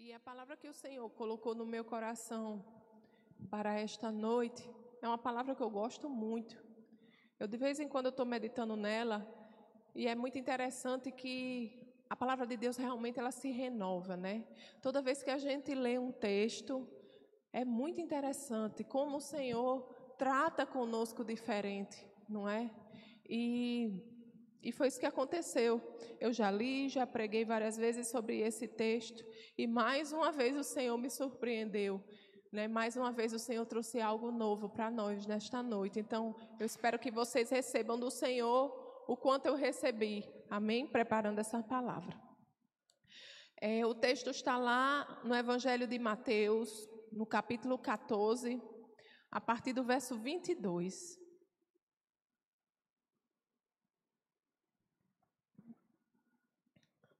E a palavra que o Senhor colocou no meu coração para esta noite é uma palavra que eu gosto muito. Eu, de vez em quando, eu estou meditando nela e é muito interessante que a palavra de Deus realmente ela se renova, né? Toda vez que a gente lê um texto, é muito interessante como o Senhor trata conosco diferente, não é? E foi isso que aconteceu. Eu já li, já preguei várias vezes sobre esse texto e mais uma vez o Senhor me surpreendeu, né? Mais uma vez o Senhor trouxe algo novo para nós nesta noite. Então, eu espero que vocês recebam do Senhor o quanto eu recebi, amém? Preparando essa palavra. O texto está lá no Evangelho de Mateus, no capítulo 14, a partir do verso 22.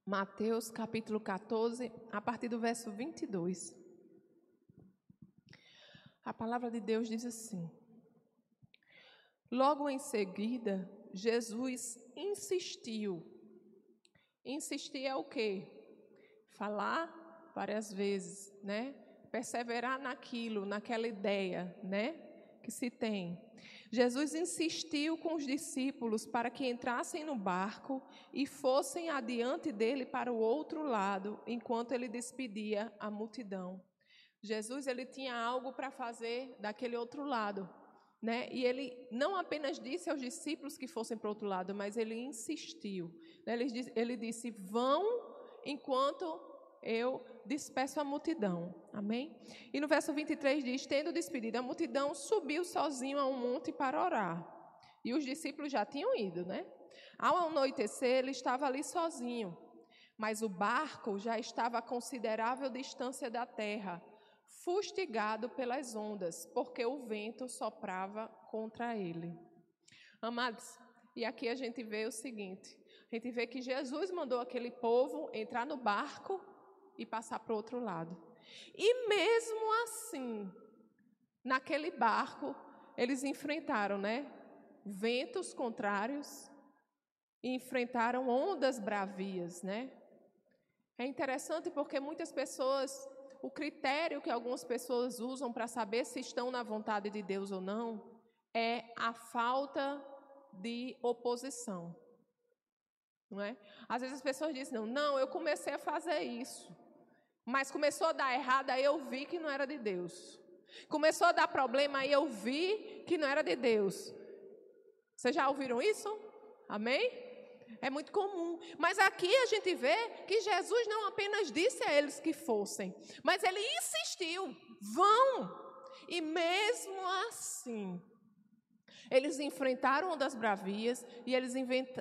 Mateus, capítulo 14, a partir do verso 22. A palavra de Deus diz assim: Logo em seguida, Jesus insistiu. Insistir é o quê? Falar várias vezes, né? Perseverar naquilo, naquela ideia, né? Que se tem. Jesus insistiu com os discípulos para que entrassem no barco e fossem adiante dele para o outro lado, enquanto ele despedia a multidão. Jesus, ele tinha algo para fazer daquele outro lado, né? E ele não apenas disse aos discípulos que fossem para o outro lado, mas ele insistiu, né? Ele disse, vão enquanto eu despeço a multidão. Amém? E no verso 23 diz, tendo despedido a multidão, subiu sozinho a um monte para orar. E os discípulos já tinham ido, né? Ao anoitecer, ele estava ali sozinho, mas o barco já estava a considerável distância da terra, fustigado pelas ondas, porque o vento soprava contra ele. Amados, e aqui a gente vê o seguinte, a gente vê que Jesus mandou aquele povo entrar no barco e passar para o outro lado. E mesmo assim, naquele barco, eles enfrentaram, né, ventos contrários e enfrentaram ondas bravias, né? É interessante porque muitas pessoas... O critério que algumas pessoas usam para saber se estão na vontade de Deus ou não é a falta de oposição, não é? Às vezes as pessoas dizem, não, eu comecei a fazer isso, mas começou a dar errado, aí eu vi que não era de Deus. Começou a dar problema, aí eu vi que não era de Deus. Vocês já ouviram isso? Amém? É muito comum, mas aqui a gente vê que Jesus não apenas disse a eles que fossem, mas ele insistiu, vão, e mesmo assim, eles enfrentaram ondas bravias e eles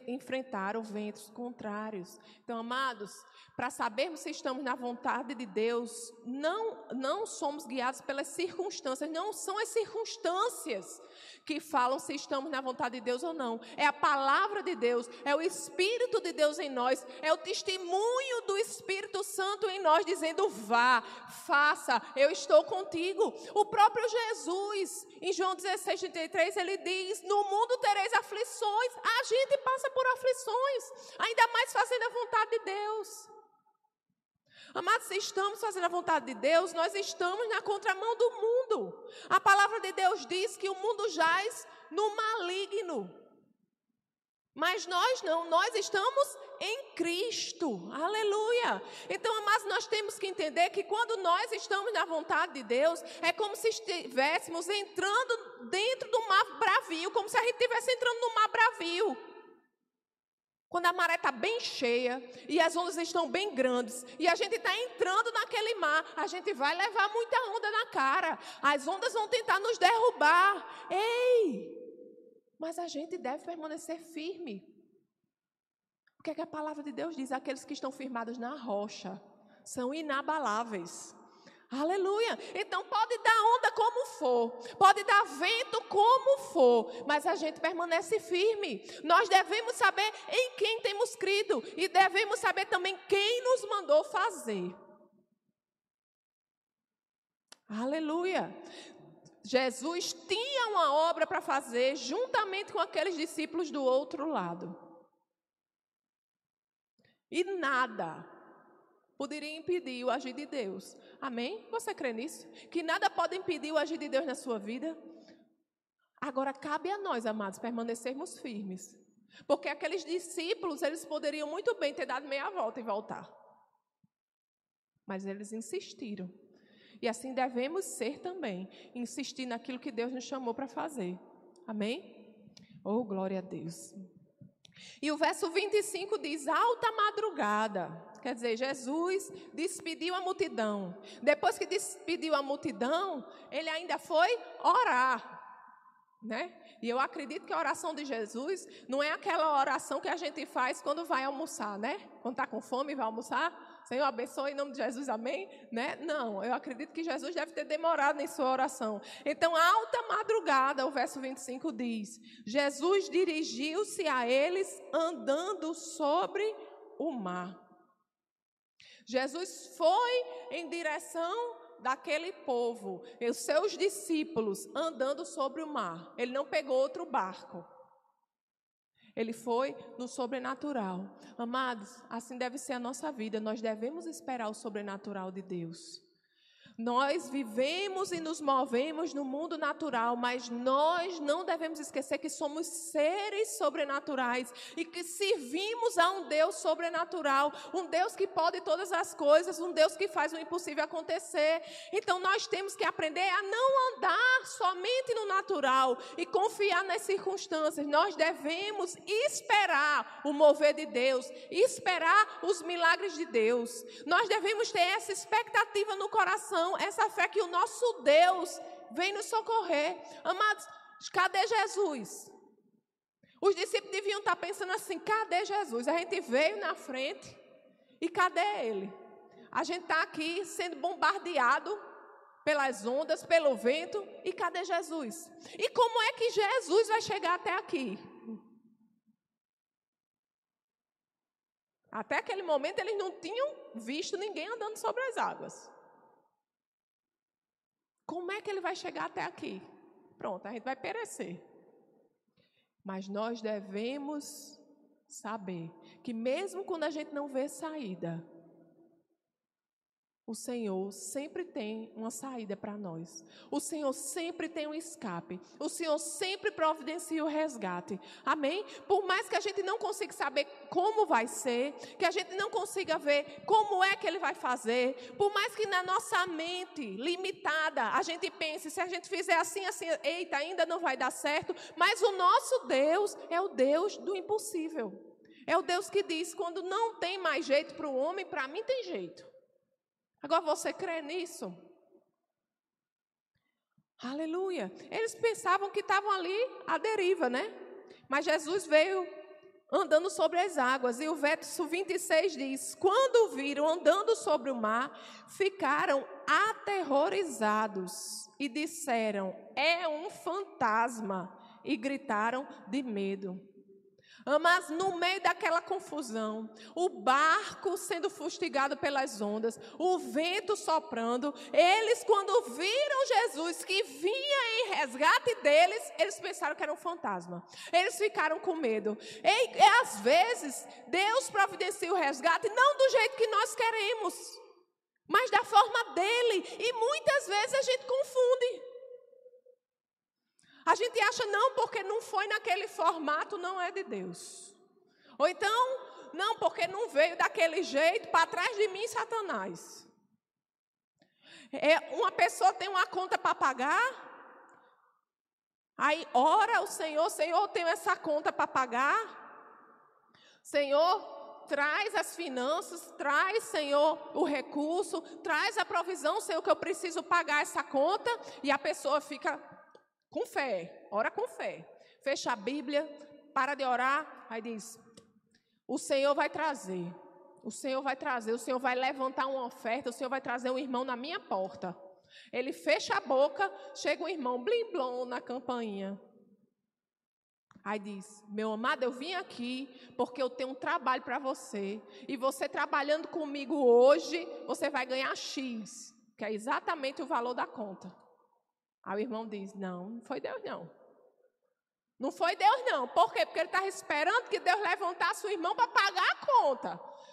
enfrentaram ventos contrários. Então, amados, para sabermos se estamos na vontade de Deus, não somos guiados pelas circunstâncias, não são as circunstâncias que falam se estamos na vontade de Deus ou não. É a palavra de Deus, é o Espírito de Deus em nós, é o testemunho do Espírito Santo em nós, dizendo, vá, faça, eu estou contigo. O próprio Jesus, em João 16:33, ele diz, no mundo tereis aflições. A gente passa por aflições, ainda mais fazendo a vontade de Deus. Amados, se estamos fazendo a vontade de Deus, nós estamos na contramão do mundo. A palavra de Deus diz que o mundo jaz no maligno. Mas nós não, nós estamos em Cristo, aleluia. Então, amados, nós temos que entender que quando nós estamos na vontade de Deus, é como se estivéssemos entrando dentro do mar bravio, como se a gente estivesse entrando no mar bravio. Quando a maré está bem cheia e as ondas estão bem grandes e a gente está entrando naquele mar, a gente vai levar muita onda na cara, as ondas vão tentar nos derrubar. Ei! Mas a gente deve permanecer firme. O que é que a palavra de Deus diz? Aqueles que estão firmados na rocha são inabaláveis. Aleluia! Então pode dar onda como for, pode dar vento como for, mas a gente permanece firme. Nós devemos saber em quem temos crido e devemos saber também quem nos mandou fazer. Aleluia! Jesus tinha uma obra para fazer juntamente com aqueles discípulos do outro lado. E nada, poderia impedir o agir de Deus. Amém? Você crê nisso? Que nada pode impedir o agir de Deus na sua vida? Agora, cabe a nós, amados, permanecermos firmes. Porque aqueles discípulos, eles poderiam muito bem ter dado meia volta e voltar. Mas eles insistiram. E assim devemos ser também, insistir naquilo que Deus nos chamou para fazer. Amém? Oh, glória a Deus. E o verso 25 diz, alta madrugada. Quer dizer, Jesus despediu a multidão. Depois que despediu a multidão, ele ainda foi orar. Né? E eu acredito que a oração de Jesus não é aquela oração que a gente faz quando vai almoçar, né? Quando está com fome e vai almoçar, Senhor, abençoe em nome de Jesus, amém? Né? Não, eu acredito que Jesus deve ter demorado em sua oração. Então, alta madrugada, o verso 25 diz, Jesus dirigiu-se a eles andando sobre o mar. Jesus foi em direção daquele povo, os seus discípulos andando sobre o mar. Ele não pegou outro barco. Ele foi no sobrenatural. Amados, assim deve ser a nossa vida. Nós devemos esperar o sobrenatural de Deus. Nós vivemos e nos movemos no mundo natural, mas nós não devemos esquecer que somos seres sobrenaturais e que servimos a um Deus sobrenatural, um Deus que pode todas as coisas, um Deus que faz o impossível acontecer. Então, nós temos que aprender a não andar somente no natural e confiar nas circunstâncias. Nós devemos esperar o mover de Deus, esperar os milagres de Deus. Nós devemos ter essa expectativa no coração, essa fé que o nosso Deus vem nos socorrer. Amados, cadê Jesus? Os discípulos deviam estar pensando assim, cadê Jesus? A gente veio na frente e cadê ele? A gente está aqui sendo bombardeado pelas ondas, pelo vento, e cadê Jesus? E como é que Jesus vai chegar até aqui? Até aquele momento eles não tinham visto ninguém andando sobre as águas. Como é que ele vai chegar até aqui? Pronto, a gente vai perecer. Mas nós devemos saber que mesmo quando a gente não vê saída, o Senhor sempre tem uma saída para nós. O Senhor sempre tem um escape. O Senhor sempre providencia o resgate. Amém? Por mais que a gente não consiga saber como vai ser, que a gente não consiga ver como é que ele vai fazer, por mais que na nossa mente limitada a gente pense, se a gente fizer assim, assim, eita, ainda não vai dar certo, mas o nosso Deus é o Deus do impossível. É o Deus que diz, quando não tem mais jeito para o homem, para mim tem jeito. Agora você crê nisso? Aleluia! Eles pensavam que estavam ali à deriva, né? Mas Jesus veio andando sobre as águas. E o verso 26 diz, quando viram andando sobre o mar, ficaram aterrorizados e disseram, é um fantasma. E gritaram de medo. Mas no meio daquela confusão, o barco sendo fustigado pelas ondas, o vento soprando, eles quando viram Jesus que vinha em resgate deles, eles pensaram que era um fantasma. Eles ficaram com medo. E às vezes, Deus providencia o resgate não do jeito que nós queremos, mas da forma dele. E muitas vezes a gente confunde. A gente acha, não, porque não foi naquele formato, não é de Deus. Ou então, não, porque não veio daquele jeito, para trás de mim, Satanás. Uma pessoa tem uma conta para pagar, aí ora ao Senhor, Senhor, eu tenho essa conta para pagar. Senhor, traz as finanças, traz, Senhor, o recurso, traz a provisão, Senhor, que eu preciso pagar essa conta. E a pessoa fica... com fé, ora com fé. Fecha a Bíblia, para de orar, aí diz, o Senhor vai trazer, o Senhor vai trazer, o Senhor vai levantar uma oferta, o Senhor vai trazer um irmão na minha porta. Ele fecha a boca, chega um irmão blim-blom na campainha. Aí diz, meu amado, eu vim aqui porque eu tenho um trabalho para você, e você trabalhando comigo hoje, você vai ganhar X, que é exatamente o valor da conta. Aí o irmão diz, não, não foi Deus não. Não foi Deus não. Por quê? Porque ele estava esperando que Deus levantasse o irmão para pagar a conta.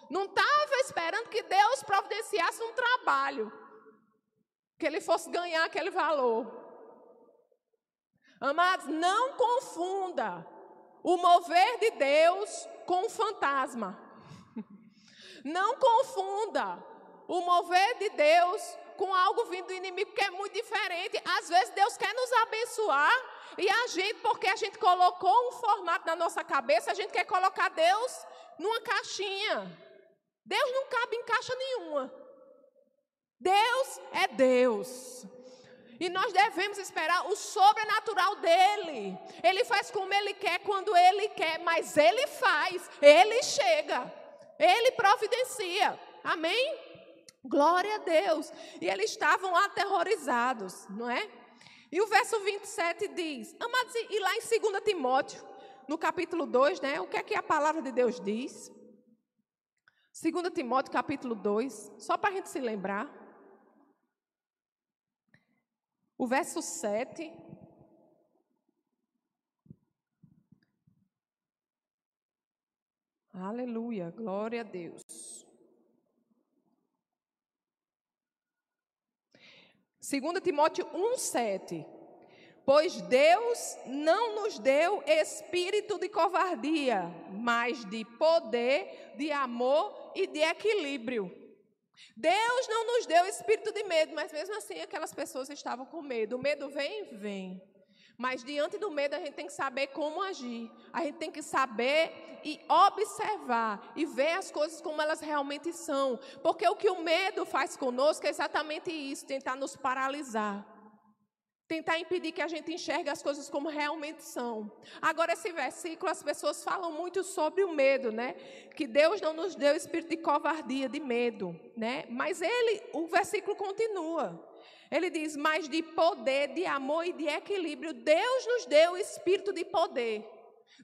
Não estava esperando que Deus providenciasse um trabalho, que ele fosse ganhar aquele valor. Amados, não confunda o mover de Deus com o fantasma. Não confunda o mover de Deus com algo vindo do inimigo, que é muito diferente. Às vezes Deus quer nos abençoar e a gente, porque a gente colocou um formato na nossa cabeça, a gente quer colocar Deus numa caixinha. Deus não cabe em caixa nenhuma. Deus é Deus. E nós devemos esperar o sobrenatural dele. Ele faz como ele quer, quando ele quer, mas ele faz, ele chega, ele providencia. Amém? Glória a Deus. E eles estavam aterrorizados, não é? E o verso 27 diz, amados, e lá em 2 Timóteo, no capítulo 2, né? O que é que a palavra de Deus diz? 2 Timóteo, capítulo 2, só para a gente se lembrar. O verso 7. Aleluia, glória a Deus. 2 Timóteo 1,7. Pois Deus não nos deu espírito de covardia, mas de poder, de amor e de equilíbrio. Deus não nos deu espírito de medo, mas mesmo assim aquelas pessoas estavam com medo. O medo vem. Mas diante do medo a gente tem que saber como agir. A gente tem que saber e observar e ver as coisas como elas realmente são. Porque o que o medo faz conosco é exatamente isso, tentar nos paralisar. Tentar impedir que a gente enxergue as coisas como realmente são. Agora, esse versículo, as pessoas falam muito sobre o medo, né? Que Deus não nos deu espírito de covardia, de medo, né? Mas o versículo continua. Ele diz, mas de poder, de amor e de equilíbrio. Deus nos deu espírito de poder.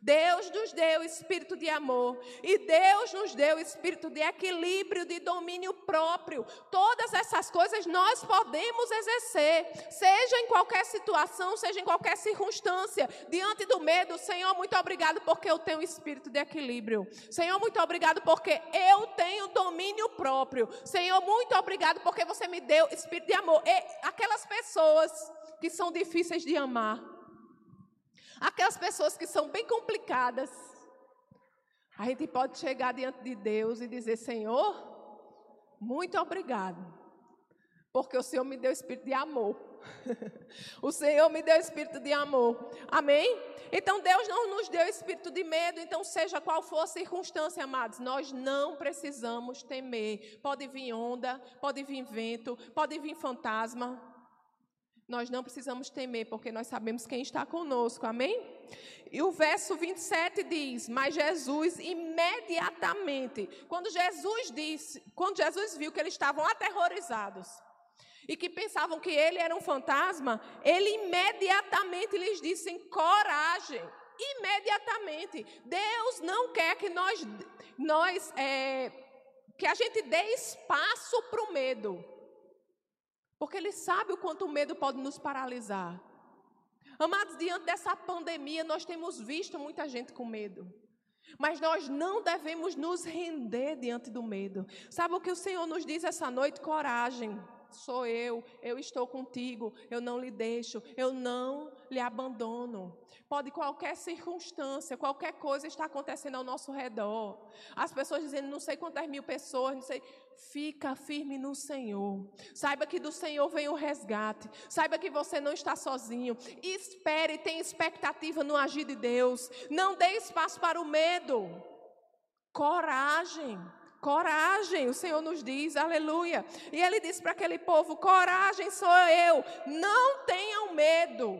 Deus nos deu espírito de amor e Deus nos deu espírito de equilíbrio, de domínio próprio. Todas essas coisas nós podemos exercer, seja em qualquer situação, seja em qualquer circunstância. Diante do medo, Senhor, muito obrigado porque eu tenho espírito de equilíbrio. Senhor, muito obrigado porque eu tenho domínio próprio. Senhor, muito obrigado porque você me deu espírito de amor. E aquelas pessoas que são difíceis de amar, aquelas pessoas que são bem complicadas, a gente pode chegar diante de Deus e dizer, Senhor, muito obrigado, porque o Senhor me deu espírito de amor. O Senhor me deu espírito de amor. Amém? Então, Deus não nos deu espírito de medo. Então, seja qual for a circunstância, amados, nós não precisamos temer. Pode vir onda, pode vir vento, pode vir fantasma. Nós não precisamos temer, porque nós sabemos quem está conosco, amém? E o verso 27 diz, mas Jesus imediatamente, quando Jesus viu que eles estavam aterrorizados e que pensavam que ele era um fantasma, ele imediatamente lhes disse, coragem, imediatamente. Deus não quer que que a gente dê espaço para o medo. Porque ele sabe o quanto o medo pode nos paralisar. Amados, diante dessa pandemia, nós temos visto muita gente com medo. Mas nós não devemos nos render diante do medo. Sabe o que o Senhor nos diz essa noite? Coragem. Sou eu estou contigo, eu não lhe deixo, eu não lhe abandono. Pode qualquer circunstância, qualquer coisa está acontecendo ao nosso redor. As pessoas dizendo, não sei quantas mil pessoas, não sei... Fica firme no Senhor. Saiba que do Senhor vem o resgate. Saiba que você não está sozinho. Espere, tenha expectativa no agir de Deus. Não dê espaço para o medo. Coragem. Coragem, o Senhor nos diz, aleluia. E ele diz para aquele povo, coragem sou eu. Não tenham medo.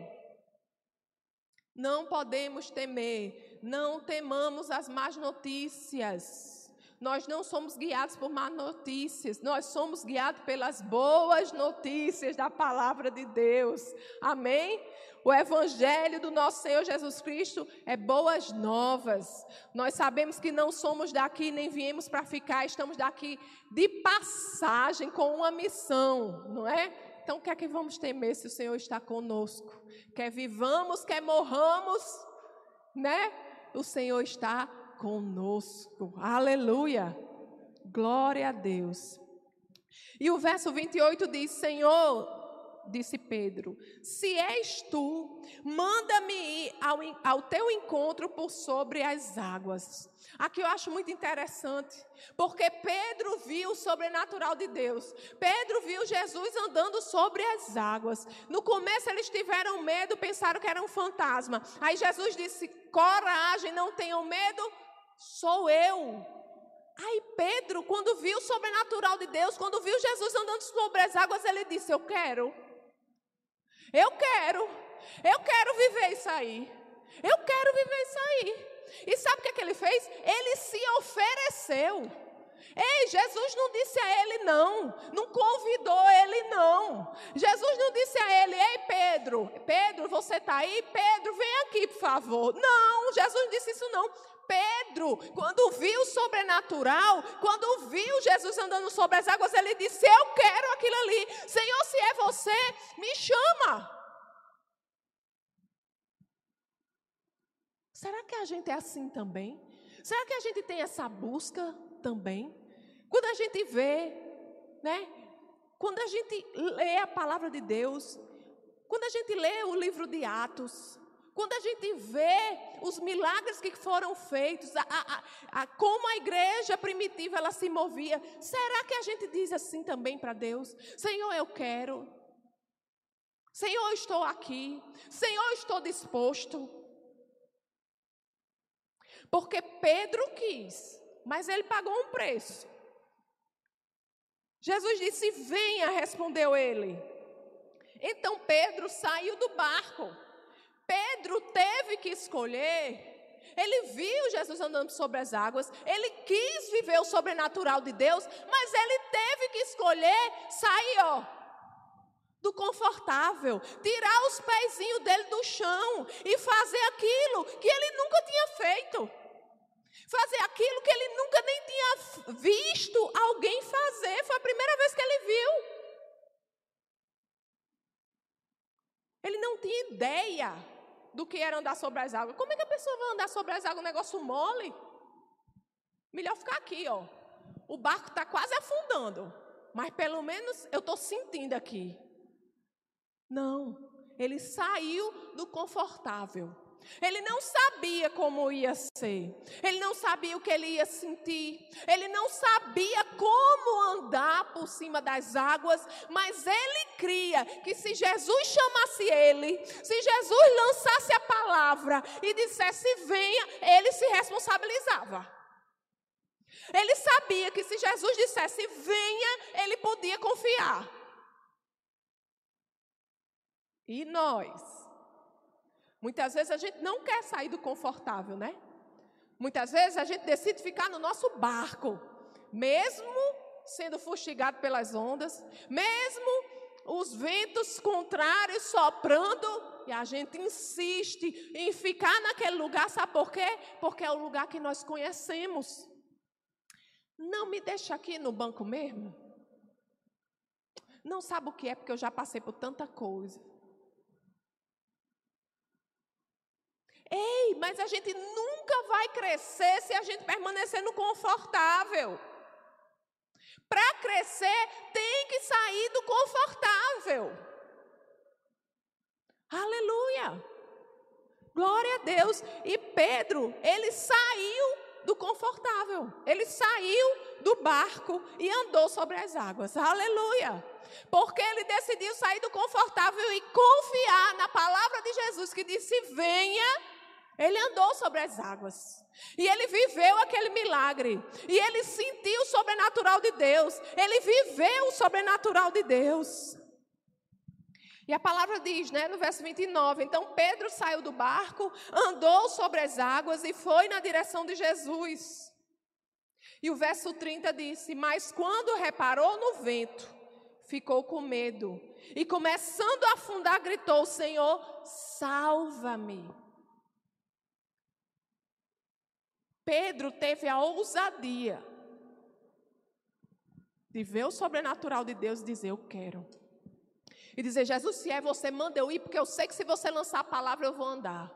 Não podemos temer. Não temamos as más notícias. Nós não somos guiados por más notícias, nós somos guiados pelas boas notícias da palavra de Deus. Amém? O evangelho do nosso Senhor Jesus Cristo é boas novas. Nós sabemos que não somos daqui, nem viemos para ficar, estamos daqui de passagem com uma missão, não é? Então, o que é que vamos temer se o Senhor está conosco? Quer vivamos, quer morramos, né? O Senhor está conosco, aleluia. Glória a Deus. E o verso 28 diz: Senhor, disse Pedro, se és tu, manda-me ir ao teu encontro por sobre as águas. Aqui eu acho muito interessante, porque Pedro viu o sobrenatural de Deus. Pedro viu Jesus andando sobre as águas. No começo eles tiveram medo, pensaram que era um fantasma. Aí Jesus disse: coragem, não tenham medo, sou eu. Aí Pedro, quando viu o sobrenatural de Deus, quando viu Jesus andando sobre as águas, ele disse: eu quero viver isso aí, eu quero viver isso aí. E sabe o que é que ele fez? Ele se ofereceu. Ei, Jesus não disse a ele não, não convidou ele não. Jesus não disse a ele: ei Pedro, Pedro, você está aí? Pedro, vem aqui por favor. Não, Jesus não disse isso não. Pedro, quando viu o sobrenatural, quando viu Jesus andando sobre as águas, ele disse: eu quero aquilo ali. Senhor, se é você, me chama. Será que a gente é assim também? Será que a gente tem essa busca também? Quando a gente vê, né? Quando a gente lê a palavra de Deus, quando a gente lê o livro de Atos, quando a gente vê os milagres que foram feitos, como a igreja primitiva ela se movia, será que a gente diz assim também para Deus? Senhor, eu quero. Senhor, eu estou aqui. Senhor, eu estou disposto. Porque Pedro quis, mas ele pagou um preço. Jesus disse: venha, respondeu ele. Então Pedro saiu do barco. Pedro teve que escolher. Ele viu Jesus andando sobre as águas, ele quis viver o sobrenatural de Deus, mas ele teve que escolher sair do confortável, tirar os pezinhos dele do chão e fazer aquilo que ele nunca tinha feito. Fazer aquilo que ele nunca nem tinha visto alguém fazer, foi a primeira vez que ele viu. Ele não tinha ideia do que era andar sobre as águas. Como é que a pessoa vai andar sobre as águas, um negócio mole? Melhor ficar aqui, O barco está quase afundando, mas pelo menos eu estou sentindo aqui. Não, ele saiu do confortável. Ele não sabia como ia ser. Ele não sabia o que ele ia sentir. Ele não sabia como andar por cima das águas. Mas ele cria que se Jesus chamasse ele, se Jesus lançasse a palavra e dissesse venha, ele se responsabilizava. Ele sabia que se Jesus dissesse venha, ele podia confiar. E nós? Muitas vezes a gente não quer sair do confortável, né? Muitas vezes a gente decide ficar no nosso barco, mesmo sendo fustigado pelas ondas, mesmo os ventos contrários soprando, e a gente insiste em ficar naquele lugar, sabe por quê? Porque é o lugar que nós conhecemos. Não me deixa aqui no banco mesmo. Não sabe o que é, porque eu já passei por tanta coisa. Ei, mas a gente nunca vai crescer se a gente permanecer no confortável. Para crescer, tem que sair do confortável. Aleluia! Glória a Deus! E Pedro, ele saiu do confortável. Ele saiu do barco e andou sobre as águas. Aleluia! Porque ele decidiu sair do confortável e confiar na palavra de Jesus que disse: venha. Ele andou sobre as águas e ele viveu aquele milagre e ele sentiu o sobrenatural de Deus, ele viveu o sobrenatural de Deus. E a palavra diz, né, no verso 29, então Pedro saiu do barco, andou sobre as águas e foi na direção de Jesus. E o verso 30 disse: mas quando reparou no vento, ficou com medo e, começando a afundar, gritou: Senhor, salva-me. Pedro teve a ousadia de ver o sobrenatural de Deus e dizer: eu quero. E dizer: Jesus, se é você, manda eu ir, porque eu sei que se você lançar a palavra eu vou andar.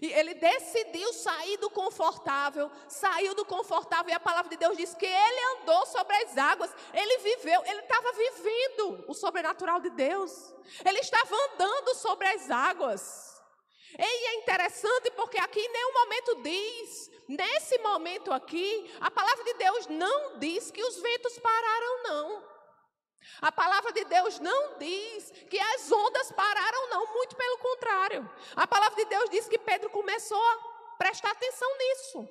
E ele decidiu sair do confortável, saiu do confortável, e a palavra de Deus diz que ele andou sobre as águas, ele viveu, ele estava vivendo o sobrenatural de Deus, ele estava andando sobre as águas. E é interessante porque aqui em nenhum momento diz, nesse momento aqui, a palavra de Deus não diz que os ventos pararam, não. A palavra de Deus não diz que as ondas pararam, não, muito pelo contrário. A palavra de Deus diz que Pedro começou a prestar atenção nisso.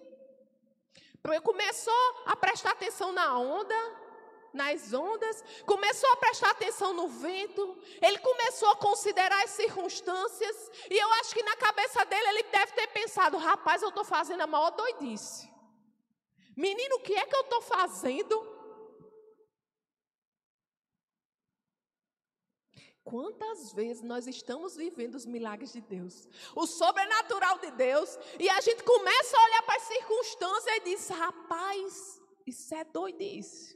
Começou a prestar atenção na onda, nas ondas, começou a prestar atenção no vento, ele começou a considerar as circunstâncias, e eu acho que na cabeça dele ele deve ter pensado, rapaz, eu estou fazendo a maior doidice. Menino, o que é que eu estou fazendo? Quantas vezes nós estamos vivendo os milagres de Deus, o sobrenatural de Deus, e a gente começa a olhar para as circunstâncias e diz, rapaz, isso é doidice.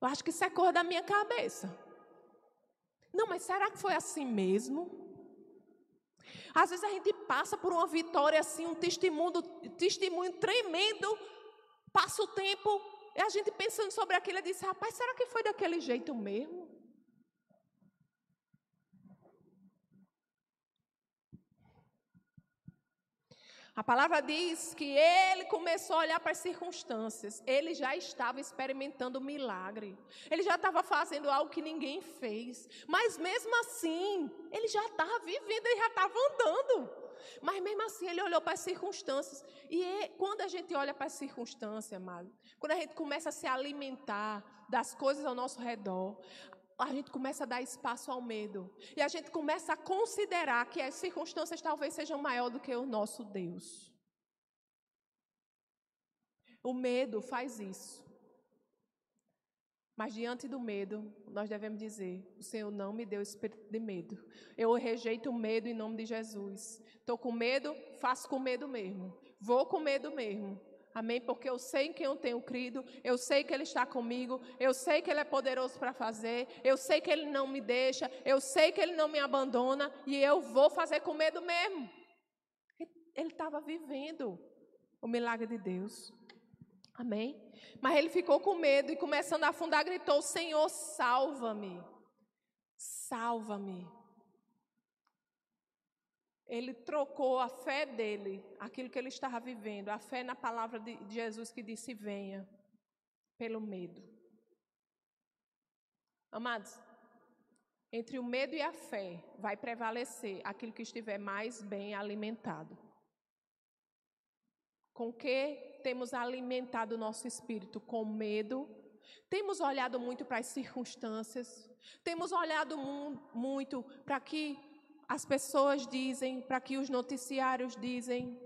Eu acho que isso é cor da minha cabeça. Não, mas será que foi assim mesmo? Às vezes a gente passa por uma vitória assim, um testemunho tremendo, passa o tempo, e a gente pensando sobre aquilo e diz, rapaz, será que foi daquele jeito mesmo? A palavra diz que ele começou a olhar para as circunstâncias. Ele já estava experimentando milagre. Ele já estava fazendo algo que ninguém fez. Mas mesmo assim, ele já estava vivendo, ele já estava andando. Mas mesmo assim, ele olhou para as circunstâncias. E quando a gente olha para as circunstâncias, amado, quando a gente começa a se alimentar das coisas ao nosso redor, a gente começa a dar espaço ao medo. E a gente começa a considerar que as circunstâncias talvez sejam maior do que o nosso Deus. O medo faz isso. Mas diante do medo, nós devemos dizer, o Senhor não me deu espírito de medo. Eu rejeito o medo em nome de Jesus. Estou com medo, faço com medo mesmo. Vou com medo mesmo. Amém? Porque eu sei em quem eu tenho crido, eu sei que Ele está comigo, eu sei que Ele é poderoso para fazer, eu sei que Ele não me deixa, eu sei que Ele não me abandona, e eu vou fazer com medo mesmo. Ele estava vivendo o milagre de Deus. Amém? Mas ele ficou com medo e, começando a afundar, gritou, Senhor, salva-me, salva-me. Ele trocou a fé dele, aquilo que ele estava vivendo, a fé na palavra de Jesus que disse, venha, pelo medo. Amados, entre o medo e a fé vai prevalecer aquilo que estiver mais bem alimentado. Com que temos alimentado o nosso espírito? Com medo. Temos olhado muito para as circunstâncias. Temos olhado muito para que as pessoas dizem, para que os noticiários dizem,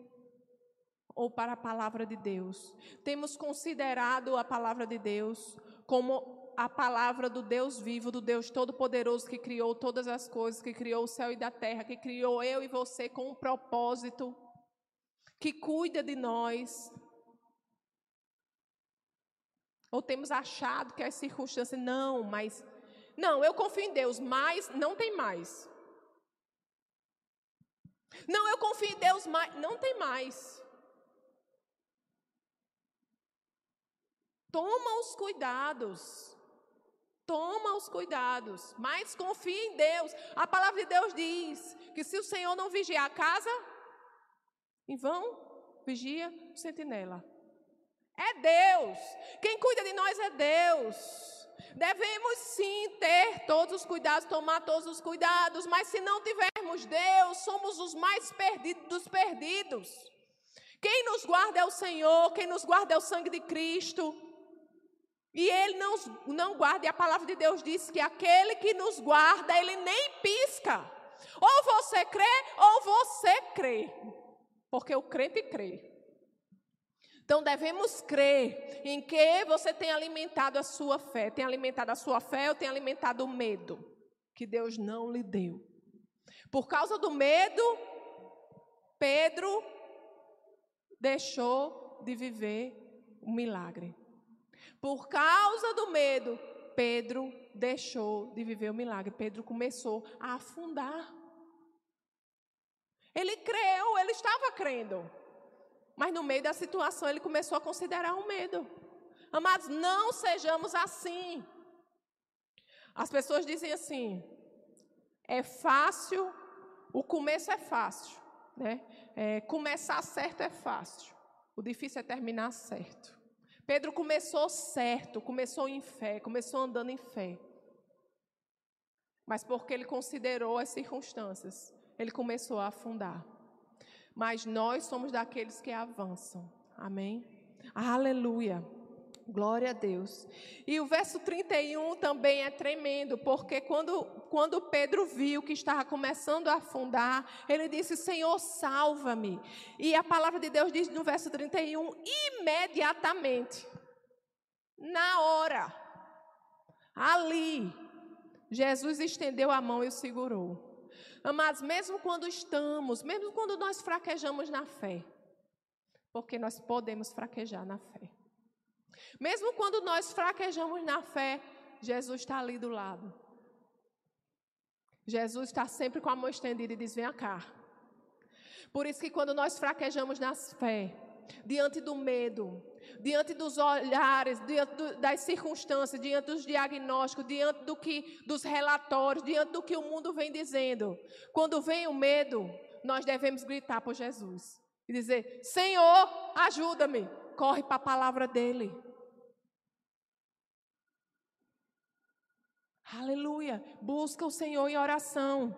ou para a palavra de Deus. Temos considerado a palavra de Deus como a palavra do Deus vivo, do Deus Todo-Poderoso que criou todas as coisas, que criou o céu e a terra, que criou eu e você com um propósito, que cuida de nós. Ou temos achado que as circunstâncias, não, eu confio em Deus, mas não tem mais. Não, eu confio em Deus, mas não tem mais. Toma os cuidados, mas confia em Deus. A palavra de Deus diz que se o Senhor não vigiar a casa, em vão vigia o sentinela. É Deus, quem cuida de nós é Deus. Devemos sim ter todos os cuidados, tomar todos os cuidados, mas se não tivermos Deus, somos os mais perdidos dos perdidos. Quem nos guarda é o Senhor, quem nos guarda é o sangue de Cristo. E Ele não guarda, e a palavra de Deus diz que aquele que nos guarda, Ele nem pisca. Ou você crê, ou você crê. Porque o crente crê. Então devemos crer em que você tem alimentado a sua fé. Tem alimentado a sua fé ou tem alimentado o medo que Deus não lhe deu. Por causa do medo, Pedro deixou de viver o milagre. Por causa do medo, Pedro deixou de viver o milagre. Pedro começou a afundar. Ele creu, ele estava crendo. Mas no meio da situação ele começou a considerar o medo. Amados, não sejamos assim. As pessoas dizem assim, é fácil, o começo é fácil, né? Começar certo é fácil, o difícil é terminar certo. Pedro começou certo, começou em fé, começou andando em fé. Mas porque ele considerou as circunstâncias, ele começou a afundar. Mas nós somos daqueles que avançam. Amém? Aleluia. Glória a Deus. E o verso 31 também é tremendo, porque quando Pedro viu que estava começando a afundar, ele disse, Senhor, salva-me. E a palavra de Deus diz no verso 31, imediatamente, na hora, ali, Jesus estendeu a mão e o segurou. Amados, mesmo quando nós fraquejamos na fé, porque nós podemos fraquejar na fé. Mesmo quando nós fraquejamos na fé, Jesus está ali do lado. Jesus está sempre com a mão estendida e diz, vem cá. Por isso que quando nós fraquejamos na fé, diante do medo, diante dos olhares, diante das circunstâncias, diante dos diagnósticos, diante dos relatórios, diante do que o mundo vem dizendo, quando vem o medo, nós devemos gritar por Jesus e dizer, Senhor, ajuda-me. Corre para a palavra dele. Aleluia. Busca o Senhor em oração,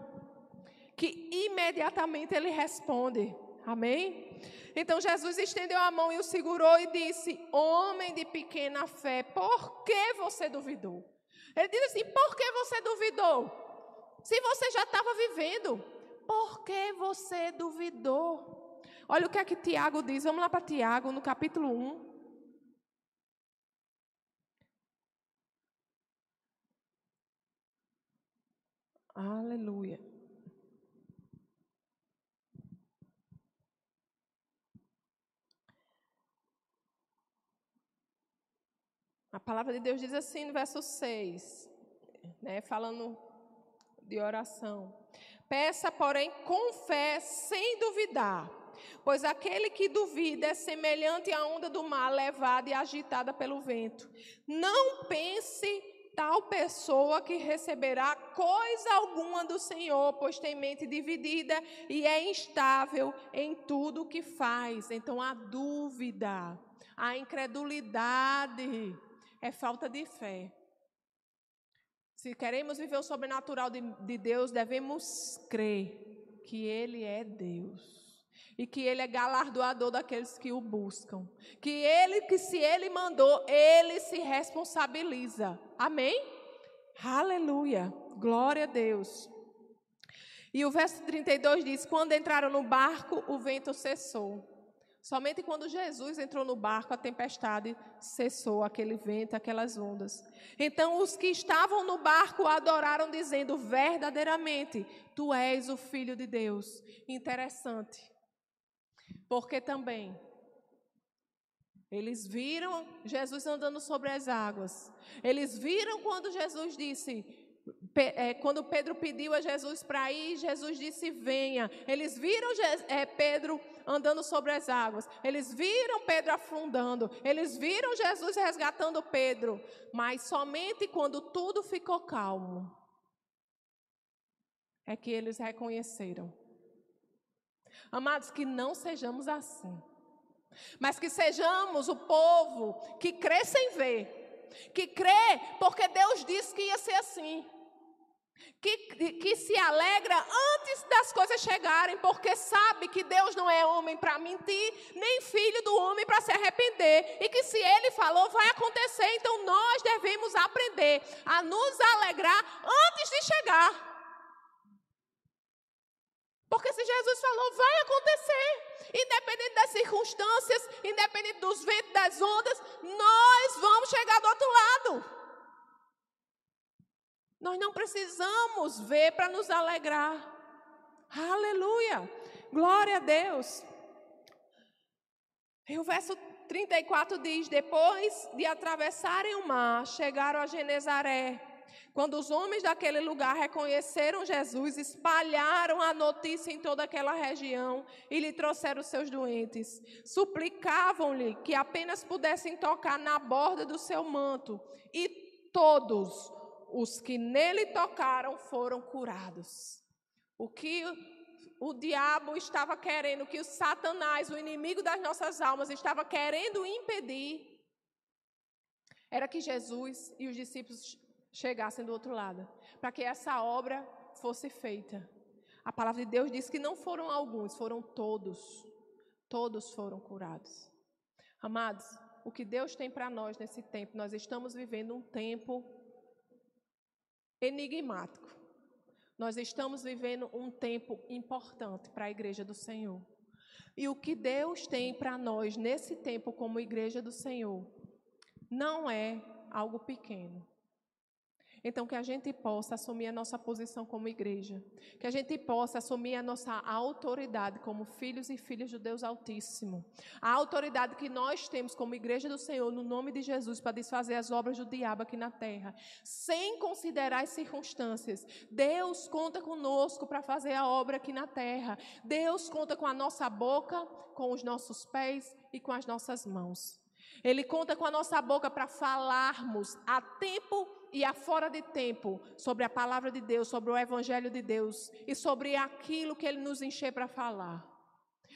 que imediatamente ele responde. Amém? Então Jesus estendeu a mão e o segurou e disse, homem de pequena fé, por que você duvidou? Ele diz assim, por que você duvidou? Se você já estava vivendo, por que você duvidou? Olha o que é que Tiago diz, vamos lá para Tiago, no capítulo 1. Aleluia. A palavra de Deus diz assim no verso 6, né, falando de oração. Peça, porém, com fé, sem duvidar, pois aquele que duvida é semelhante à onda do mar levada e agitada pelo vento. Não pense tal pessoa que receberá coisa alguma do Senhor, pois tem mente dividida e é instável em tudo o que faz. Então, a dúvida, a incredulidade é falta de fé. Se queremos viver o sobrenatural de Deus, devemos crer que Ele é Deus. E que Ele é galardoador daqueles que o buscam. Que se Ele mandou, Ele se responsabiliza. Amém? Aleluia. Glória a Deus. E o verso 32 diz, quando entraram no barco, o vento cessou. Somente quando Jesus entrou no barco, a tempestade cessou, aquele vento, aquelas ondas. Então os que estavam no barco adoraram, dizendo, verdadeiramente, tu és o Filho de Deus. Interessante. Porque também eles viram Jesus andando sobre as águas. Eles viram quando Jesus disse, quando Pedro pediu a Jesus para ir, Jesus disse, venha. Eles viram Pedro andando sobre as águas. Eles viram Pedro afundando. Eles viram Jesus resgatando Pedro. Mas somente quando tudo ficou calmo é que eles reconheceram. Amados, que não sejamos assim, mas que sejamos o povo que crê sem ver, que crê porque Deus disse que ia ser assim, que se alegra antes das coisas chegarem, porque sabe que Deus não é homem para mentir, nem filho do homem para se arrepender, e que se Ele falou, vai acontecer. Então nós devemos aprender a nos alegrar antes de chegar. Porque se Jesus falou, vai acontecer. Independente das circunstâncias, independente dos ventos, das ondas, nós vamos chegar do outro lado. Nós não precisamos ver para nos alegrar. Aleluia! Glória a Deus! E o verso 34 diz, depois de atravessarem o mar, chegaram a Genezaré. Quando os homens daquele lugar reconheceram Jesus, espalharam a notícia em toda aquela região e lhe trouxeram seus doentes. Suplicavam-lhe que apenas pudessem tocar na borda do seu manto, e todos os que nele tocaram foram curados. O que o diabo estava querendo, que o Satanás, o inimigo das nossas almas, estava querendo impedir, era que Jesus e os discípulos chegassem do outro lado, para que essa obra fosse feita. A palavra de Deus diz que não foram alguns, foram todos. Todos foram curados. Amados, o que Deus tem para nós nesse tempo, nós estamos vivendo um tempo enigmático. Nós estamos vivendo um tempo importante para a igreja do Senhor. E o que Deus tem para nós nesse tempo como igreja do Senhor não é algo pequeno. Então, que a gente possa assumir a nossa posição como igreja. Que a gente possa assumir a nossa autoridade como filhos e filhas do Deus Altíssimo. A autoridade que nós temos como igreja do Senhor, no nome de Jesus, para desfazer as obras do diabo aqui na terra. Sem considerar as circunstâncias. Deus conta conosco para fazer a obra aqui na terra. Deus conta com a nossa boca, com os nossos pés e com as nossas mãos. Ele conta com a nossa boca para falarmos a tempo e a fora de tempo, sobre a palavra de Deus, sobre o evangelho de Deus e sobre aquilo que Ele nos encher para falar.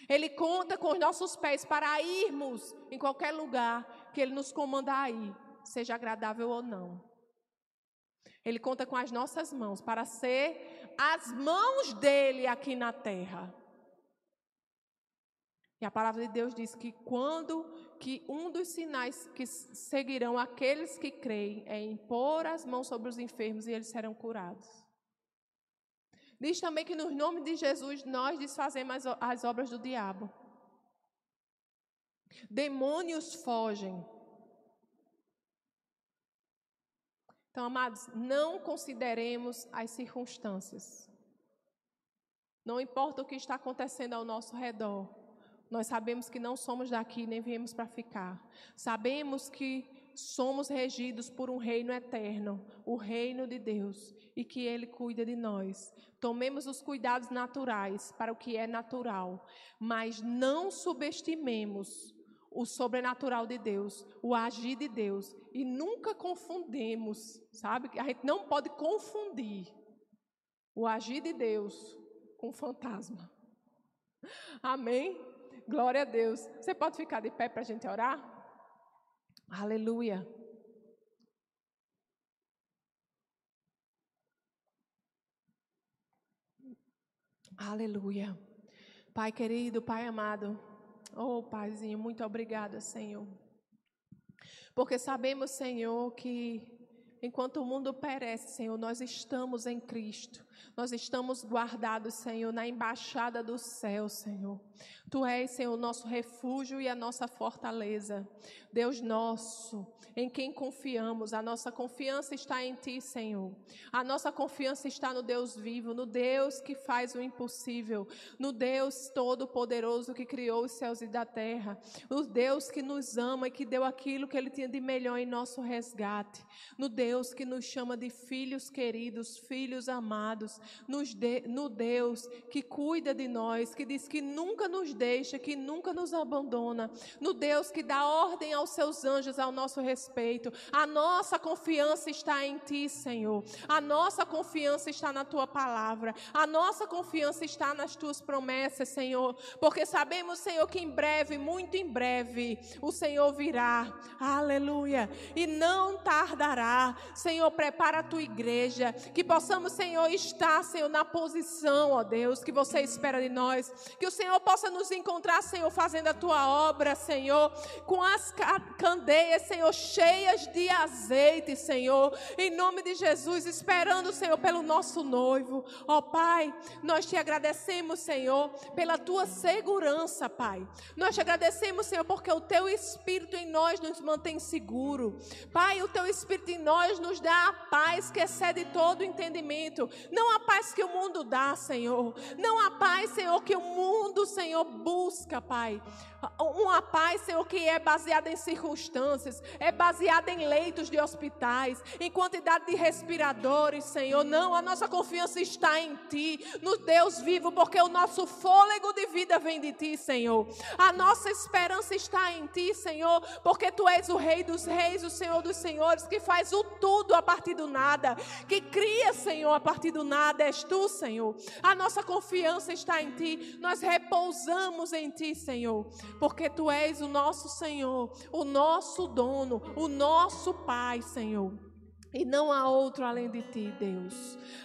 Ele conta com os nossos pés para irmos em qualquer lugar que Ele nos comandar a ir, seja agradável ou não. Ele conta com as nossas mãos para ser as mãos dEle aqui na terra. E a palavra de Deus diz que um dos sinais que seguirão aqueles que creem é impor as mãos sobre os enfermos e eles serão curados. Diz também que no nome de Jesus nós desfazemos as obras do diabo. Demônios fogem. Então, amados, não consideremos as circunstâncias. Não importa o que está acontecendo ao nosso redor. Nós sabemos que não somos daqui, nem viemos para ficar. Sabemos que somos regidos por um reino eterno, o reino de Deus, e que Ele cuida de nós. Tomemos os cuidados naturais para o que é natural, mas não subestimemos o sobrenatural de Deus, o agir de Deus, e nunca confundemos, sabe? A gente não pode confundir o agir de Deus com fantasma. Amém? Glória a Deus. Você pode ficar de pé para a gente orar? Aleluia. Aleluia. Pai querido, Pai amado. Oh, Paizinho, muito obrigada, Senhor. Porque sabemos, Senhor, que enquanto o mundo perece, Senhor, nós estamos em Cristo. Nós estamos guardados, Senhor, na embaixada do céu, Senhor. Tu és, Senhor, o nosso refúgio e a nossa fortaleza. Deus nosso, em quem confiamos. A nossa confiança está em Ti, Senhor. A nossa confiança está no Deus vivo, no Deus que faz o impossível, no Deus todo-poderoso que criou os céus e da terra, no Deus que nos ama e que deu aquilo que Ele tinha de melhor em nosso resgate, no Deus que nos chama de filhos queridos, filhos amados, no Deus que cuida de nós, que diz que nunca nos deixa, que nunca nos abandona, no Deus que dá ordem aos seus anjos ao nosso respeito. A nossa confiança está em Ti, Senhor. A nossa confiança está na Tua palavra. A nossa confiança está nas Tuas promessas, Senhor, porque sabemos, Senhor, que em breve, muito em breve, o Senhor virá. Aleluia! E não tardará. Senhor, prepara a Tua igreja, que possamos, Senhor, estar, Senhor, na posição, ó Deus, que você espera de nós, que o Senhor possa nos encontrar, Senhor, fazendo a Tua obra, Senhor, com as candeias, Senhor, cheias de azeite, Senhor, em nome de Jesus, esperando, Senhor, pelo nosso noivo. Ó Pai, nós Te agradecemos, Senhor, pela Tua segurança, Pai. Nós Te agradecemos, Senhor, porque o Teu Espírito em nós nos mantém seguro. Pai, o Teu Espírito em nós hoje nos dá a paz que excede todo entendimento. Não a paz que o mundo dá, Senhor. Não a paz, Senhor, que o mundo, Senhor, busca, Pai. Uma paz, Senhor, que é baseada em circunstâncias, é baseada em leitos de hospitais, em quantidade de respiradores, Senhor. Não, a nossa confiança está em Ti, no Deus vivo, porque o nosso fôlego de vida vem de Ti, Senhor. A nossa esperança está em Ti, Senhor, porque Tu és o Rei dos reis, o Senhor dos senhores, que faz o tudo a partir do nada, que cria, Senhor, a partir do nada. És Tu, Senhor. A nossa confiança está em Ti, nós repousamos em Ti, Senhor, porque Tu és o nosso Senhor, o nosso dono, o nosso Pai, Senhor. E não há outro além de Ti, Deus.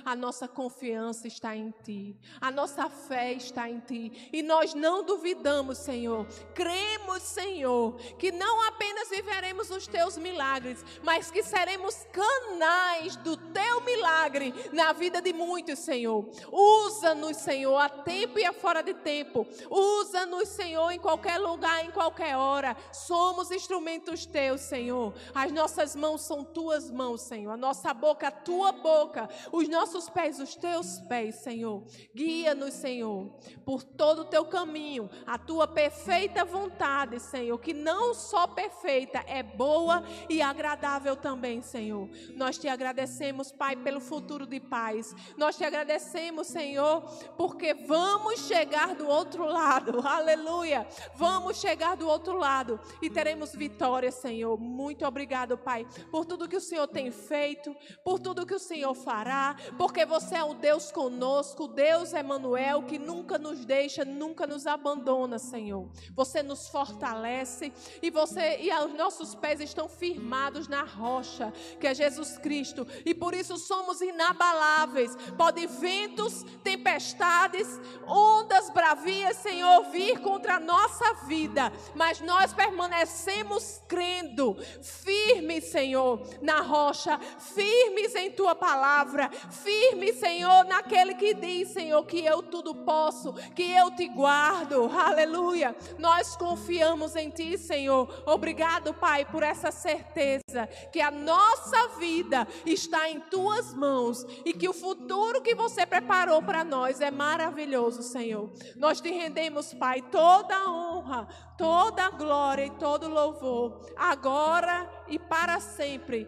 A nossa confiança está em Ti. A nossa fé está em Ti. E nós não duvidamos, Senhor. Cremos, Senhor, que não apenas viveremos os Teus milagres, mas que seremos canais do Teu milagre na vida de muitos, Senhor. Usa-nos, Senhor, a tempo e a fora de tempo. Usa-nos, Senhor, em qualquer lugar, em qualquer hora. Somos instrumentos Teus, Senhor. As nossas mãos são Tuas mãos, Senhor, a nossa boca, a Tua boca, os nossos pés, os Teus pés, Senhor. Guia-nos, Senhor, por todo o Teu caminho, a Tua perfeita vontade, Senhor, que não só perfeita, é boa e agradável também, Senhor. Nós Te agradecemos, Pai, pelo futuro de paz. Nós Te agradecemos, Senhor, porque vamos chegar do outro lado, aleluia, vamos chegar do outro lado e teremos vitória, Senhor. Muito obrigado, Pai, por tudo que o Senhor tem feito, por tudo que o Senhor fará, porque Você é o Deus conosco, o Deus Emanuel, que nunca nos deixa, nunca nos abandona, Senhor. Você nos fortalece e os nossos pés estão firmados na rocha, que é Jesus Cristo, e por isso somos inabaláveis. Pode ventos, tempestades, ondas bravias, Senhor, vir contra a nossa vida, mas nós permanecemos crendo, firmes, Senhor, na rocha, firmes em Tua palavra, firmes, Senhor, naquele que diz, Senhor, que eu tudo posso, que eu Te guardo, aleluia. Nós confiamos em Ti, Senhor. Obrigado, Pai, por essa certeza que a nossa vida está em Tuas mãos e que o futuro que Você preparou para nós é maravilhoso, Senhor. Nós Te rendemos, Pai, toda a honra, toda a glória e todo o louvor, agora e para sempre.